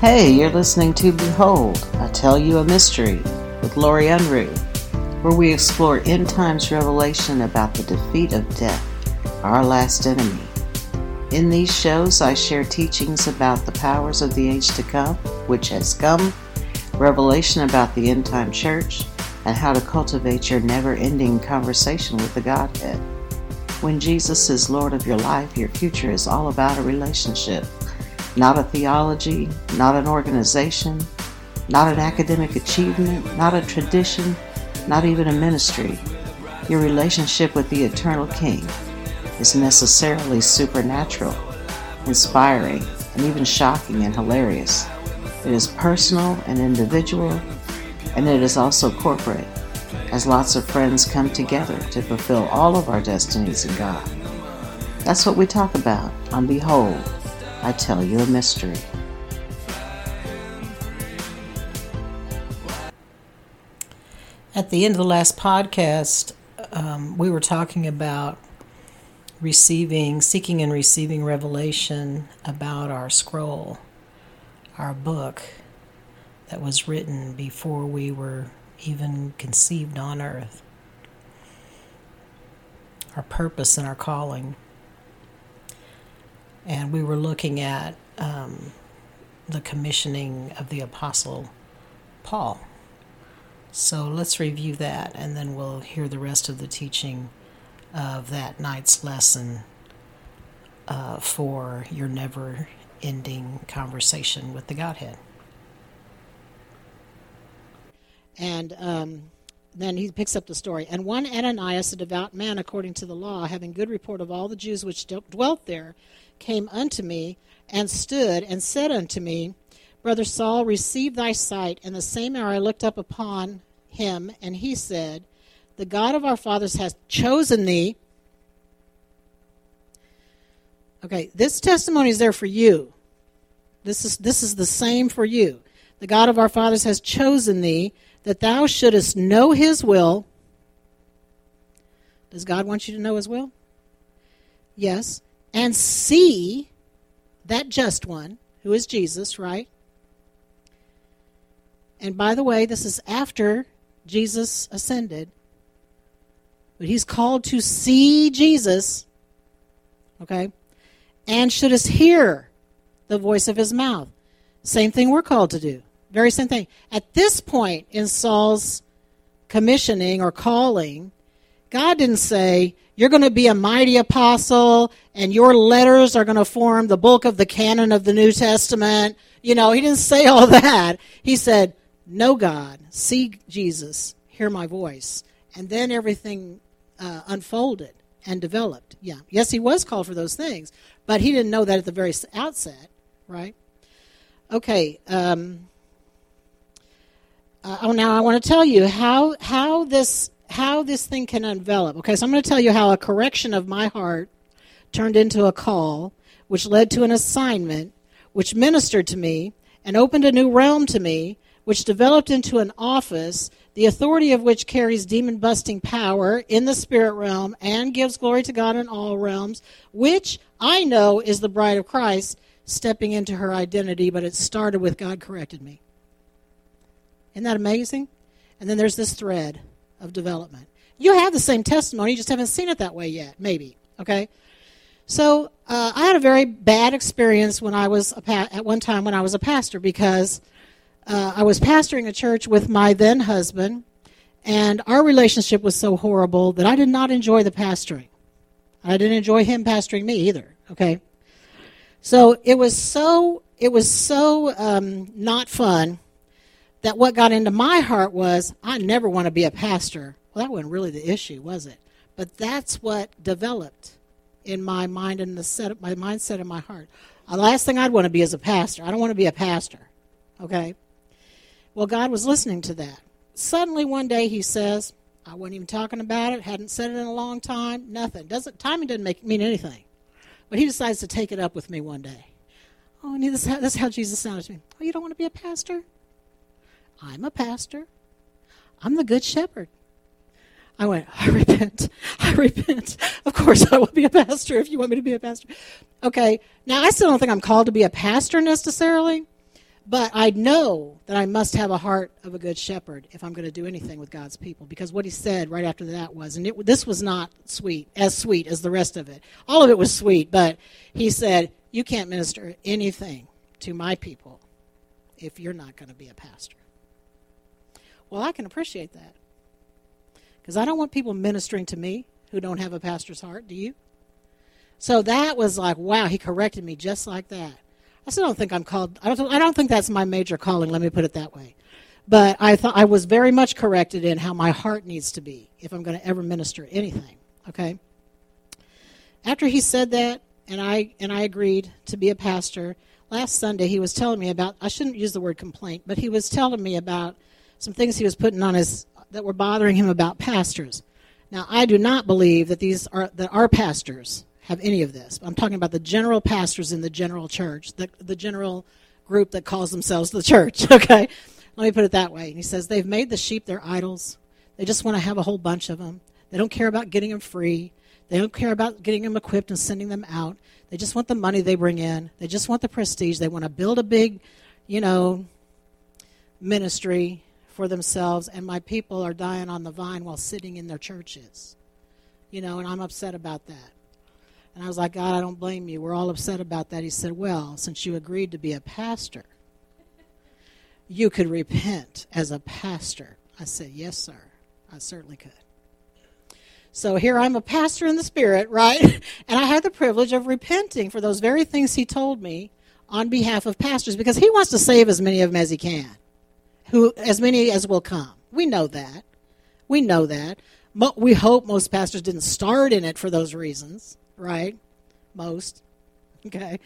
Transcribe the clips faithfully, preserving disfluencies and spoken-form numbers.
Hey, you're listening to Behold, I Tell You a Mystery with Laurie Unruh, where we explore end times revelation about the defeat of death, our last enemy. In these shows, I share teachings about the powers of the age to come, which has come, revelation about the end time church, and how to cultivate your never-ending conversation with the Godhead. When Jesus is Lord of your life, your future is all about a relationship, not a theology, not an organization, not an academic achievement, not a tradition, not even a ministry. Your relationship with the Eternal King is necessarily supernatural, inspiring, and even shocking and hilarious. It is personal and individual, and it is also corporate, as lots of friends come together to fulfill all of our destinies in God. That's what we talk about on Behold, I Tell You a Mystery. At the end of the last podcast, um, we were talking about receiving, seeking and receiving revelation about our scroll, our book that was written before we were even conceived on earth, our purpose and our calling. And we were looking at um, the commissioning of the Apostle Paul. So let's review that, and then we'll hear the rest of the teaching of that night's lesson uh, for your never-ending conversation with the Godhead. And um, then he picks up the story. And one Ananias, a devout man according to the law, having good report of all the Jews which dwelt there, came unto me, and stood, and said unto me, Brother Saul, receive thy sight. And the same hour I looked up upon him, and he said, The God of our fathers has chosen thee. Okay, this testimony is there for you. This is this is the same for you. The God of our fathers has chosen thee, that thou shouldest know his will. Does God want you to know his will? Yes. And see that just one, who is Jesus, right? And by the way, this is after Jesus ascended. But he's called to see Jesus, okay? And shouldest hear the voice of his mouth. Same thing we're called to do. Very same thing. At this point in Saul's commissioning or calling, God didn't say, you're going to be a mighty apostle, and your letters are going to form the bulk of the canon of the New Testament. You know, he didn't say all that. He said, know God, see Jesus, hear my voice. And then everything uh, unfolded and developed. Yeah, yes, he was called for those things, but he didn't know that at the very outset, right? Okay, um, uh, oh, now I want to tell you how how this... how this thing can envelop. Okay, so I'm going to tell you how a correction of my heart turned into a call, which led to an assignment, which ministered to me and opened a new realm to me, which developed into an office, the authority of which carries demon-busting power in the spirit realm and gives glory to God in all realms, which I know is the Bride of Christ stepping into her identity, but it started with God corrected me. Isn't that amazing? And then there's this thread of development. You have the same testimony, you just haven't seen it that way yet, maybe, okay? So uh, I had a very bad experience when I was a pa- at one time when I was a pastor, because uh, I was pastoring a church with my then husband, and our relationship was so horrible that I did not enjoy the pastoring. I didn't enjoy him pastoring me either, okay? So it was so, it was so um, not fun that what got into my heart was, I never want to be a pastor. Well, that wasn't really the issue, was it? But that's what developed in my mind and the set, my mindset and my heart. The last thing I'd want to be is a pastor. I don't want to be a pastor, okay? Well, God was listening to that. Suddenly one day he says, I wasn't even talking about it, hadn't said it in a long time, nothing. Doesn't Timing doesn't make, mean anything. But he decides to take it up with me one day. Oh, and this, that's how Jesus sounded to me. Oh, you don't want to be a pastor? I'm a pastor. I'm the good shepherd. I went, I repent. I repent. Of course I will be a pastor if you want me to be a pastor. Okay, now I still don't think I'm called to be a pastor necessarily, But I know that I must have a heart of a good shepherd if I'm going to do anything with God's people. Because what he said right after that was, and it, this was not sweet, as sweet as the rest of it. All of it was sweet, but he said, you can't minister anything to my people if you're not going to be a pastor. Well, I can appreciate that. Because I don't want people ministering to me who don't have a pastor's heart, do you? So that was like, wow, he corrected me just like that. I still don't think I'm called. I don't. I don't think that's my major calling. Let me put it that way. But I thought I was very much corrected in how my heart needs to be if I'm going to ever minister anything. Okay. After he said that, and I and I agreed to be a pastor. Last Sunday, he was telling me about. I shouldn't use the word complaint, but he was telling me about some things he was putting on his that were bothering him about pastors. Now, I do not believe that these are that our pastors have any of this. I'm talking about the general pastors in the general church, the, the general group that calls themselves the church, okay? Let me put it that way. And he says, they've made the sheep their idols. They just want to have a whole bunch of them. They don't care about getting them free. They don't care about getting them equipped and sending them out. They just want the money they bring in. They just want the prestige. They want to build a big, you know, ministry for themselves, and my people are dying on the vine while sitting in their churches. You know, and I'm upset about that. And I was like, God, I don't blame you. We're all upset about that. He said, well, since you agreed to be a pastor, you could repent as a pastor. I said, yes, sir. I certainly could. So here I'm a pastor in the spirit, right? And I had the privilege of repenting for those very things he told me on behalf of pastors, because he wants to save as many of them as he can, who as many as will come. We know that. We know that. Mo- we hope most pastors didn't start in it for those reasons. Right? Most. Okay.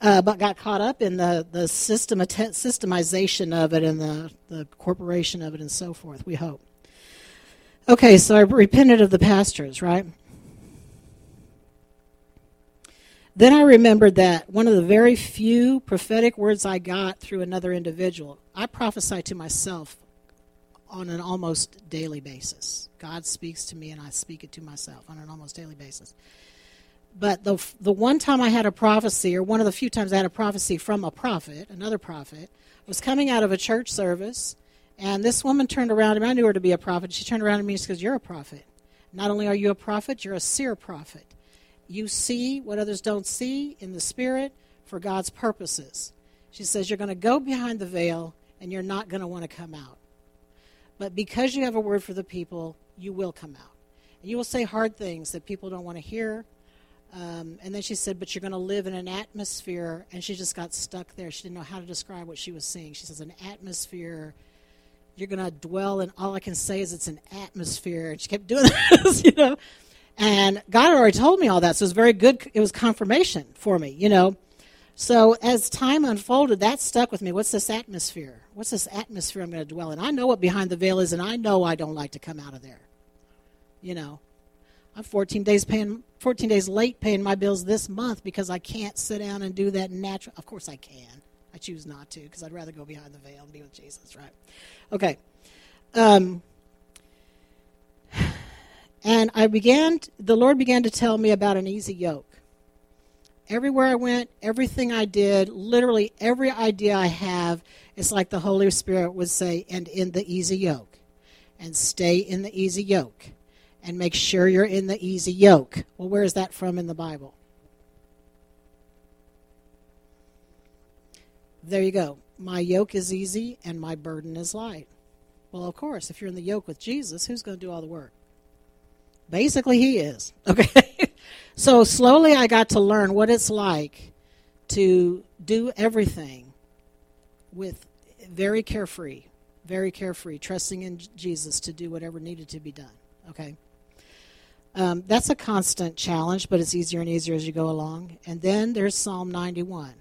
Uh, but got caught up in the, the system systemization of it and the, the corporation of it and so forth, we hope. Okay, so I repented of the pastors, right? Then I remembered that one of the very few prophetic words I got through another individual, I prophesy to myself on an almost daily basis. God speaks to me and I speak it to myself on an almost daily basis. But the the one time I had a prophecy, or one of the few times I had a prophecy from a prophet, another prophet, was coming out of a church service, and this woman turned around to me. I knew her to be a prophet. She turned around to me and she goes, you're a prophet. Not only are you a prophet, you're a seer prophet. You see what others don't see in the spirit for God's purposes. She says, you're going to go behind the veil, and you're not going to want to come out. But because you have a word for the people, you will come out. And you will say hard things that people don't want to hear. Um, and then she said, but you're going to live in an atmosphere, and she just got stuck there. She didn't know how to describe what she was seeing. She says, an atmosphere, you're going to dwell in, all I can say is it's an atmosphere. And she kept doing this, you know. And God had already told me all that, so it was very good. It was confirmation for me, you know. So as time unfolded, that stuck with me. What's this atmosphere? What's this atmosphere I'm going to dwell in? I know what behind the veil is, and I know I don't like to come out of there, you know. I'm fourteen days paying, fourteen days late paying my bills this month because I can't sit down and do that natural. Of course I can. I choose not to because I'd rather go behind the veil and be with Jesus, right? Okay. Um, and I began, the Lord began to tell me about an easy yoke. Everywhere I went, everything I did, literally every idea I have, it's like the Holy Spirit would say, and in the easy yoke, and stay in the easy yoke. And make sure you're in the easy yoke. Well, where is that from in the Bible? There you go. My yoke is easy and my burden is light. Well, of course, if you're in the yoke with Jesus, who's going to do all the work? Basically, he is. Okay. So slowly I got to learn what it's like to do everything with very carefree, very carefree, trusting in Jesus to do whatever needed to be done. Okay. Um, that's a constant challenge, but it's easier and easier as you go along. And then there's Psalm ninety-one.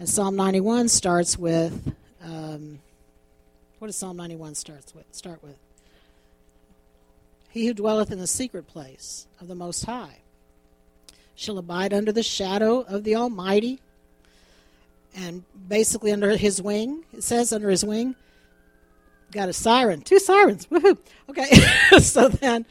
And Psalm ninety-one starts with, um, what does Psalm ninety-one starts with? start with? He who dwelleth in the secret place of the Most High shall abide under the shadow of the Almighty, and basically under his wing, it says under his wing, got a siren, two sirens, woohoo. Okay, so then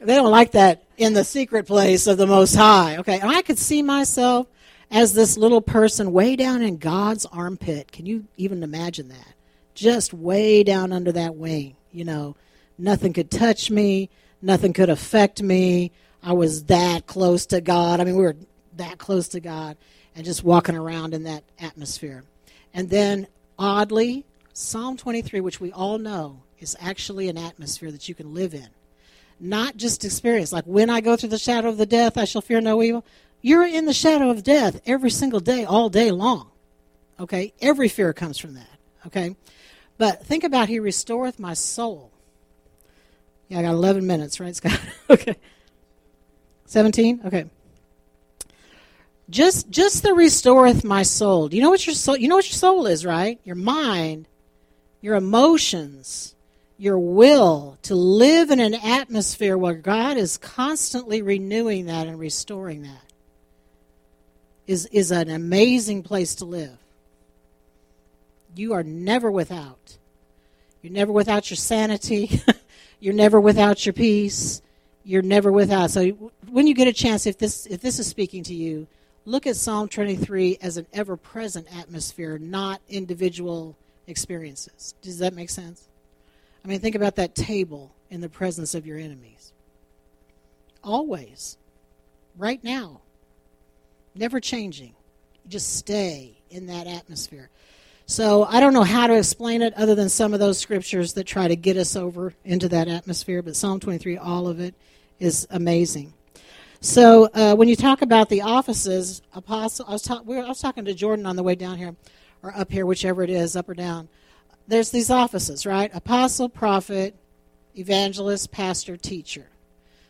they don't like that in the secret place of the Most High. Okay, and I could see myself as this little person way down in God's armpit. Can you even imagine that? Just way down under that wing, you know. Nothing could touch me. Nothing could affect me. I was that close to God. I mean, we were that close to God and just walking around in that atmosphere. And then, oddly, Psalm twenty-three, which we all know, is actually an atmosphere that you can live in. Not just experience. Like, when I go through the shadow of the death, I shall fear no evil. You're in the shadow of death every single day, all day long. Okay? Every fear comes from that. Okay? But think about, he restoreth my soul. Yeah, I got eleven minutes, right, Scott? Okay. seventeen? Okay. Just just the restoreth my soul. Do you know what your soul, you know what your soul is, right? Your mind, your emotions, your will to live in an atmosphere where God is constantly renewing that and restoring that is, is an amazing place to live. You are never without. You're never without your sanity. You're never without your peace. You're never without. So when you get a chance, if this if this is speaking to you, look at Psalm twenty-three as an ever-present atmosphere, not individual experiences. Does that make sense? I mean, think about that table in the presence of your enemies. Always. Right now. Never changing. You just stay in that atmosphere. So I don't know how to explain it other than some of those scriptures that try to get us over into that atmosphere. But Psalm twenty-three, all of it is amazing. So uh, when you talk about the offices, apostle, I was, ta- we were, I was talking to Jordan on the way down here, or up here, whichever it is, up or down. There's these offices, right? Apostle, prophet, evangelist, pastor, teacher,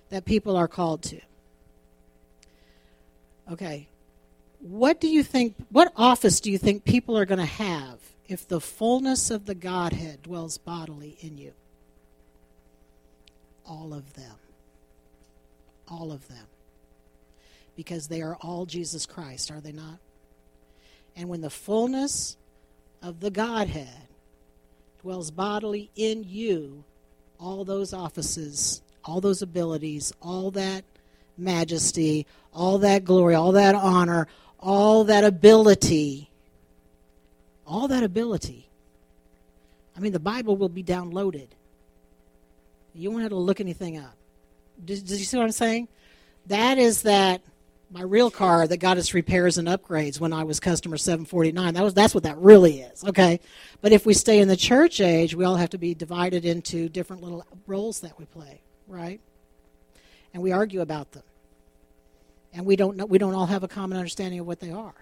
that people are called to. Okay. What do you think, what office do you think people are going to have if the fullness of the Godhead dwells bodily in you? All of them. All of them. Because they are all Jesus Christ, are they not? And when the fullness of the Godhead dwells bodily in you, all those offices, all those abilities, all that majesty, all that glory, all that honor, all that ability, all that ability. I mean, the Bible will be downloaded. You won't have to look anything up. Did, did you see what I'm saying? That is that my real car that got its repairs and upgrades when I was customer seven forty-nine. That was that's what that really is, okay? But if we stay in the church age, we all have to be divided into different little roles that we play, right? And we argue about them. And we don't know, we don't all have a common understanding of what they are.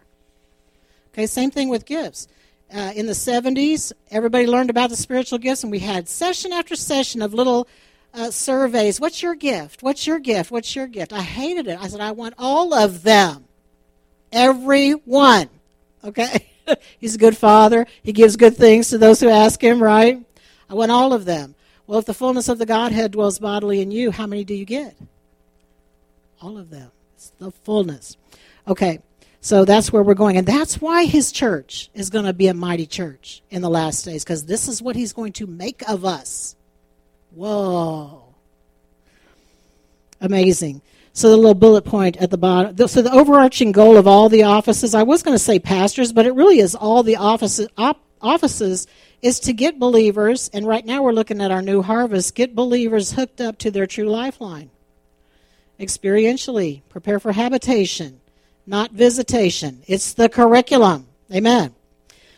Okay, same thing with gifts. Uh, in the seventies, everybody learned about the spiritual gifts, and we had session after session of little uh, surveys. What's your gift? What's your gift? What's your gift? I hated it. I said, I want all of them. Every one. Okay? He's a good father. He gives good things to those who ask him, right? I want all of them. Well, if the fullness of the Godhead dwells bodily in you, how many do you get? All of them. The fullness. Okay, so that's where we're going. And that's why his church is going to be a mighty church in the last days, because this is what he's going to make of us. Whoa. Amazing. So the little bullet point at the bottom. So the overarching goal of all the offices, I was going to say pastors, but it really is all the offices, op- offices is to get believers, and right now we're looking at our new harvest, get believers hooked up to their true lifeline. Experientially, prepare for habitation, not visitation. It's the curriculum. Amen.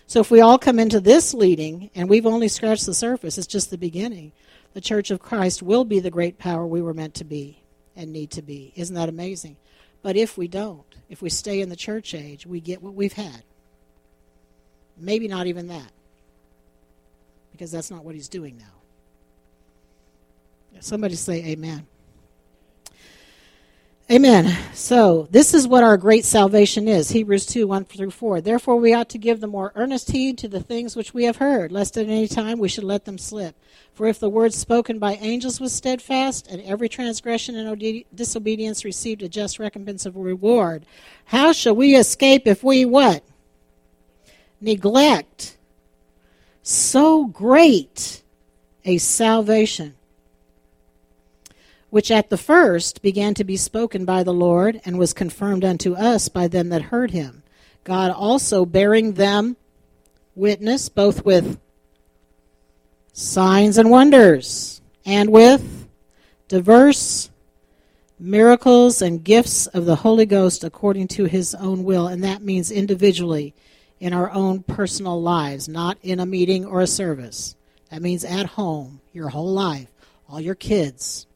So if we all come into this leading, and we've only scratched the surface, it's just the beginning, the Church of Christ will be the great power we were meant to be and need to be. Isn't that amazing? But if we don't, if we stay in the church age, we get what we've had. Maybe not even that, because that's not what he's doing now. Somebody say amen. Amen. So this is what our great salvation is. Hebrews two, one through four. Therefore we ought to give the more earnest heed to the things which we have heard, lest at any time we should let them slip. For if the word spoken by angels was steadfast, and every transgression and disobedience received a just recompense of reward, how shall we escape if we what? Neglect so great a salvation, which at the first began to be spoken by the Lord, and was confirmed unto us by them that heard him. God also bearing them witness, both with signs and wonders, and with diverse miracles and gifts of the Holy Ghost according to his own will. And that means individually in our own personal lives, not in a meeting or a service. That means at home, your whole life, all your kids.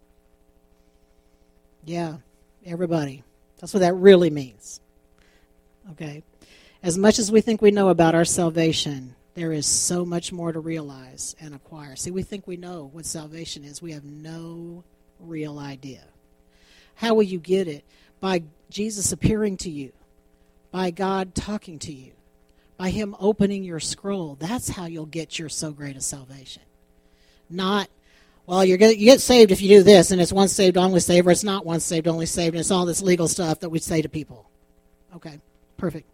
Yeah, everybody. That's what that really means. Okay. As much as we think we know about our salvation, there is so much more to realize and acquire. See, we think we know what salvation is. We have no real idea. How will you get it? By Jesus appearing to you, by God talking to you, by him opening your scroll. That's how you'll get your so great a salvation. Not, well, you're gonna, you get saved if you do this, and it's once saved, only saved, or it's not once saved, only saved, and it's all this legal stuff that we say to people. Okay, perfect.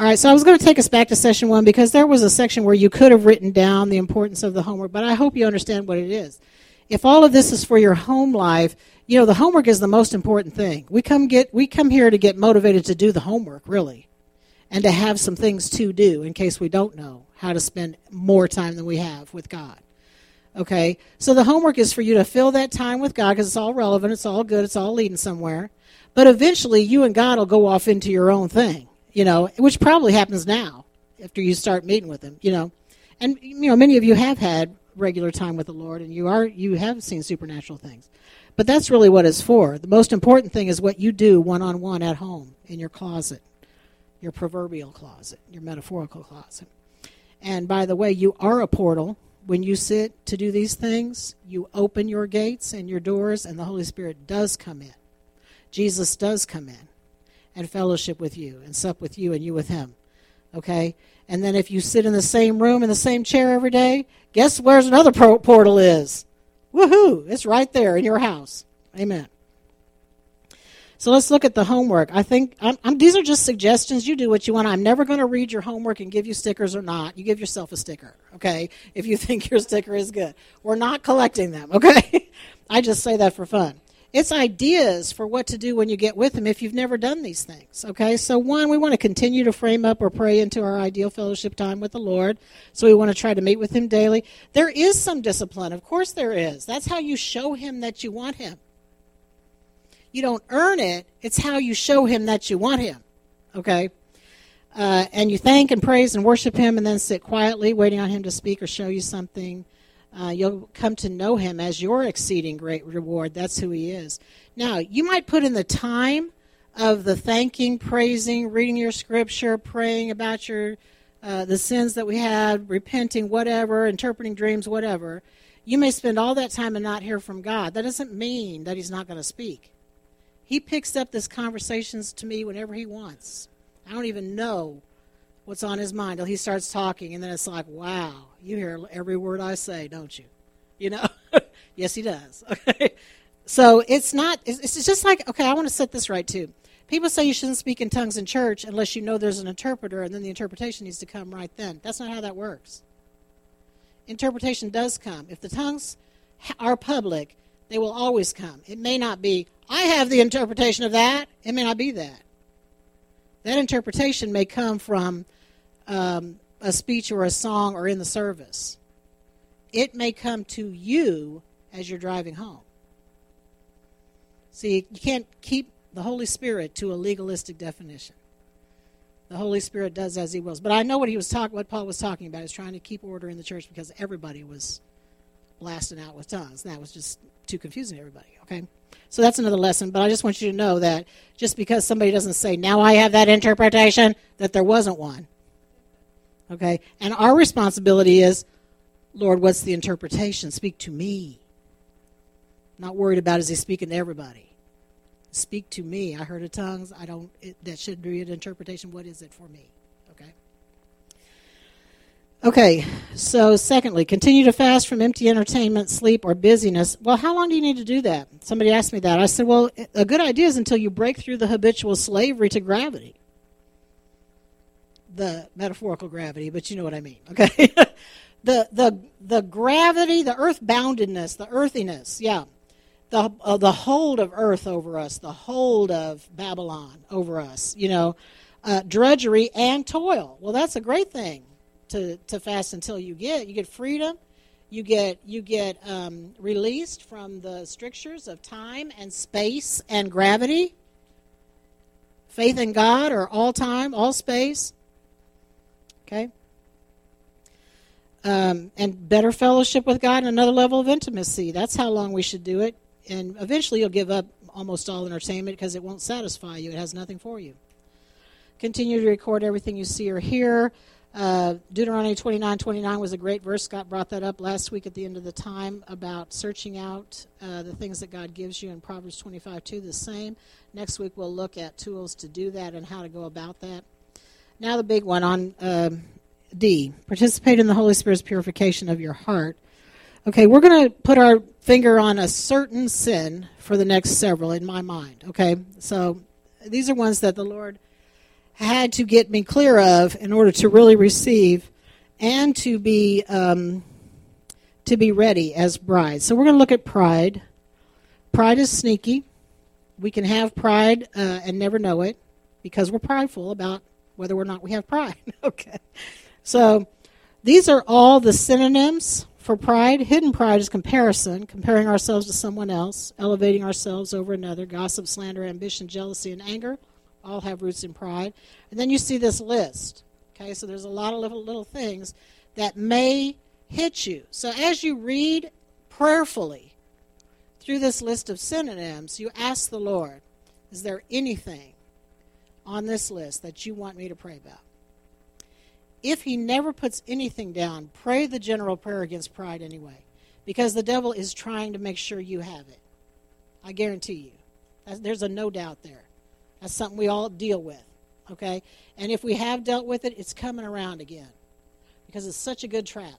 All right, so I was going to take us back to session one, because there was a section where you could have written down the importance of the homework, but I hope you understand what it is. If all of this is for your home life, you know, the homework is the most important thing. We come get we come here to get motivated to do the homework, really, and to have some things to do in case we don't know how to spend more time than we have with God. Okay, so the homework is for you to fill that time with God, because it's all relevant, it's all good, it's all leading somewhere. But eventually you and God will go off into your own thing. You know, which probably happens now after you start meeting with him, you know. And, you know, many of you have had regular time with the Lord, and you are you have seen supernatural things. But that's really what it's for. The most important thing is what you do one-on-one at home in your closet, your proverbial closet, your metaphorical closet. And, by the way, you are a portal. When you sit to do these things, you open your gates and your doors, and the Holy Spirit does come in. Jesus does come in and fellowship with you, and sup with you, and you with him, okay? And then if you sit in the same room, in the same chair every day, guess where's another pro- portal is? Woohoo! It's right there in your house. Amen. So let's look at the homework. I think I'm, I'm, these are just suggestions. You do what you want. I'm never going to read your homework and give you stickers or not. You give yourself a sticker, okay, if you think your sticker is good. We're not collecting them, okay? I just say that for fun. It's ideas for what to do when you get with him if you've never done these things, okay? So, one, we want to continue to frame up or pray into our ideal fellowship time with the Lord. So we want to try to meet with him daily. There is some discipline. Of course there is. That's how you show him that you want him. You don't earn it. It's how you show him that you want him, okay? Uh, and you thank and praise and worship him, and then sit quietly waiting on him to speak or show you something. Uh, you'll come to know him as your exceeding great reward. That's who he is. Now, you might put in the time of the thanking, praising, reading your scripture, praying about your uh, the sins that we have, repenting, whatever, interpreting dreams, whatever. You may spend all that time and not hear from God. That doesn't mean that he's not going to speak. He picks up these conversations to me whenever he wants. I don't even know what's on his mind till he starts talking, and then it's like, wow, you hear every word I say, don't you? You know? Yes, he does. Okay. So it's not, it's just like, okay, I want to set this right too. People say you shouldn't speak in tongues in church unless you know there's an interpreter, and then the interpretation needs to come right then. That's not how that works. Interpretation does come. If the tongues are public, they will always come. It may not be, I have the interpretation of that. It may not be that. That interpretation may come from um, a speech or a song or in the service. It may come to you as you're driving home. See, you can't keep the Holy Spirit to a legalistic definition. The Holy Spirit does as he wills. But I know what he was talking, what Paul was talking about, is trying to keep order in the church because everybody was blasting out with tongues. That was just too confusing to everybody, okay? So that's another lesson, but I just want you to know that just because somebody doesn't say, now I have that interpretation, that there wasn't one, okay? And our responsibility is, Lord, what's the interpretation? Speak to me. I'm not worried about is he speaking to everybody. Speak to me. I heard of tongues. I don't, it, that should be an interpretation. What is it for me, okay? Okay, so secondly, continue to fast from empty entertainment, sleep, or busyness. Well, how long do you need to do that? Somebody asked me that. I said, well, a good idea is until you break through the habitual slavery to gravity. The metaphorical gravity, but you know what I mean, okay? the the the gravity, the earth-boundedness, the earthiness, yeah, the uh, the hold of earth over us, the hold of Babylon over us, you know, uh, drudgery and toil. Well, that's a great thing to, to fast until you get. You get freedom. You get you get um, released from the strictures of time and space and gravity. Faith in God or all time, all space. Okay? Um, and better fellowship with God and another level of intimacy. That's how long we should do it. And eventually you'll give up almost all entertainment because it won't satisfy you. It has nothing for you. Continue to record everything you see or hear. Uh, Deuteronomy twenty-nine twenty-nine was a great verse. Scott brought that up last week at the end of the time about searching out uh, the things that God gives you. And Proverbs twenty-five two, the same. Next week we'll look at tools to do that and how to go about that. Now the big one on... Uh, D, participate in the Holy Spirit's purification of your heart. Okay, we're going to put our finger on a certain sin for the next several in my mind, okay? So these are ones that the Lord had to get me clear of in order to really receive and to be um, to be ready as bride. So we're going to look at pride. Pride is sneaky. We can have pride uh, and never know it because we're prideful about whether or not we have pride, okay? So these are all the synonyms for pride. Hidden pride is comparison, comparing ourselves to someone else, elevating ourselves over another. Gossip, slander, ambition, jealousy, and anger all have roots in pride. And then you see this list. Okay, so there's a lot of little, little things that may hit you. So as you read prayerfully through this list of synonyms, you ask the Lord, is there anything on this list that you want me to pray about? If he never puts anything down, pray the general prayer against pride anyway, because the devil is trying to make sure you have it. I guarantee you. There's a no doubt there. That's something we all deal with, okay? And if we have dealt with it, it's coming around again because it's such a good trap.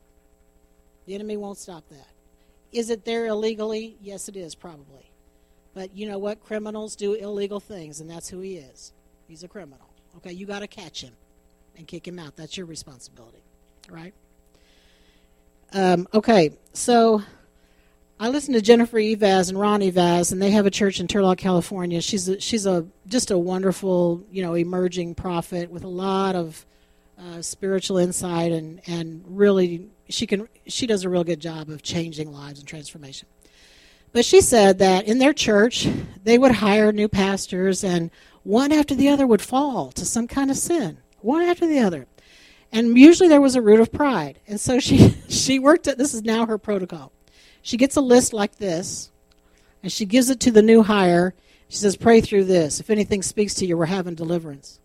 The enemy won't stop that. Is it there illegally? Yes, it is probably. But you know what? Criminals do illegal things, and that's who he is. He's a criminal, okay? You got to catch him and kick him out. That's your responsibility, right? Um, okay, so I listened to Jennifer Evaz and Ronnie Evaz, and they have a church in Turlock, California. She's a, she's a just a wonderful, you know, emerging prophet with a lot of uh, spiritual insight, and and really she can she does a real good job of changing lives and transformation. But she said that in their church they would hire new pastors, and one after the other would fall to some kind of sin. One after the other. And usually there was a root of pride. And so she, she worked at, this is now her protocol. She gets a list like this, and she gives it to the new hire. She says, pray through this. If anything speaks to you, we're having deliverance.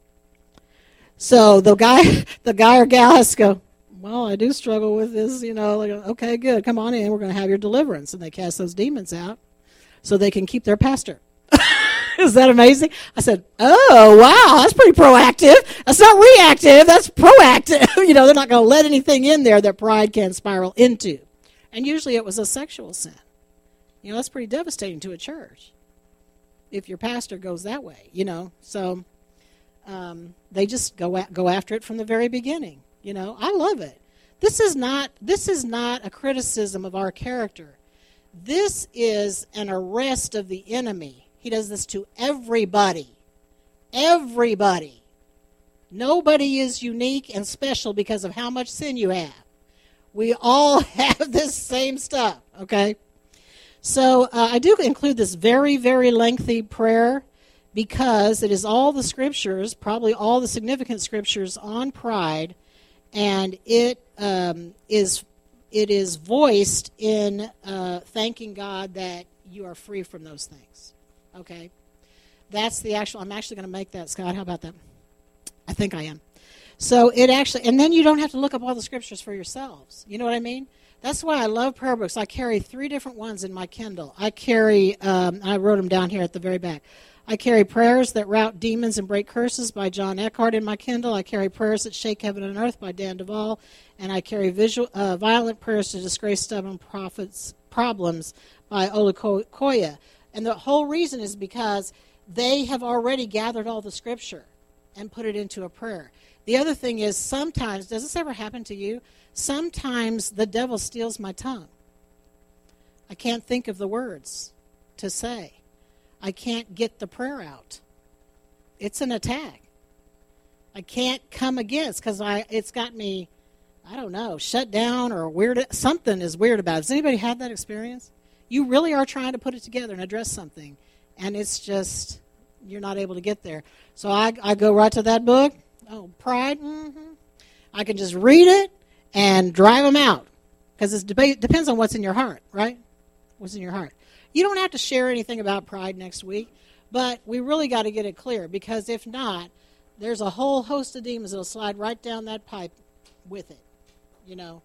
So the guy the guy or gal has to go, well, I do struggle with this, you know. Like, okay, good, come on in. We're going to have your deliverance. And they cast those demons out so they can keep their pastor. Is that amazing? I said, oh, wow, that's pretty proactive. That's not reactive. That's proactive. You know, they're not going to let anything in there that pride can spiral into. And usually it was a sexual sin. You know, that's pretty devastating to a church if your pastor goes that way, you know. So um, they just go at, go after it from the very beginning. You know, I love it. This is not this is not a criticism of our character. This is an arrest of the enemy. He does this to everybody, everybody. Nobody is unique and special because of how much sin you have. We all have this same stuff, okay? So uh, I do include this very, very lengthy prayer because it is all the scriptures, probably all the significant scriptures on pride, and it um, is it is voiced in uh, thanking God that you are free from those things. Okay, that's the actual, I'm actually going to make that, Scott, how about that? I think I am. So it actually, and then you don't have to look up all the scriptures for yourselves. You know what I mean? That's why I love prayer books. I carry three different ones in my Kindle. I carry, um, I wrote them down here at the very back. I carry Prayers That Rout Demons and Break Curses by John Eckhart in my Kindle. I carry Prayers That Shake Heaven and Earth by Dan Duvall. And I carry visual, uh, Violent Prayers to Disgrace Stubborn Prophets Problems by Olukoya. And the whole reason is because they have already gathered all the scripture and put it into a prayer. The other thing is sometimes, does this ever happen to you? Sometimes the devil steals my tongue. I can't think of the words. to say. I can't get the prayer out. It's an attack. I can't come against because I it's got me, I don't know, shut down or weird. Something is weird about it. Does anybody have that experience? You really are trying to put it together and address something, and it's just you're not able to get there. So I, I go right to that book. Oh, Pride. Mm-hmm. I can just read it and drive them out because it deba- depends on what's in your heart, right? What's in your heart. You don't have to share anything about pride next week, but we really got to get it clear because if not, there's a whole host of demons that will slide right down that pipe with it, you know.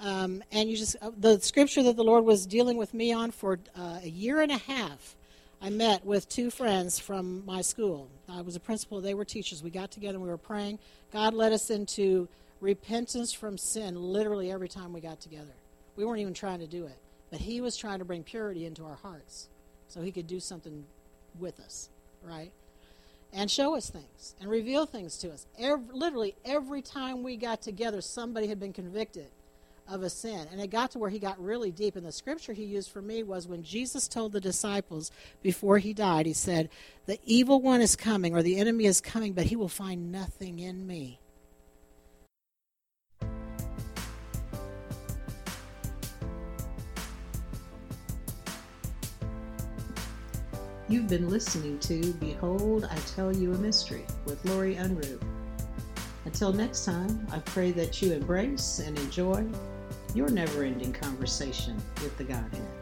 Um, and you just the scripture that the Lord was dealing with me on for uh, a year and a half, I met with two friends from my school. I was a principal. They were teachers. We got together and we were praying. God led us into repentance from sin literally every time we got together. We weren't even trying to do it. But he was trying to bring purity into our hearts so he could do something with us, right? And show us things and reveal things to us. Every, literally every time we got together, somebody had been convicted of a sin. And it got to where he got really deep. And the scripture he used for me was when Jesus told the disciples before he died, he said, the evil one is coming, or the enemy is coming, but he will find nothing in me. You've been listening to Behold, I Tell You a Mystery with Laurie Unruh. Until next time, I pray that you embrace and enjoy your never-ending conversation with the Godhead.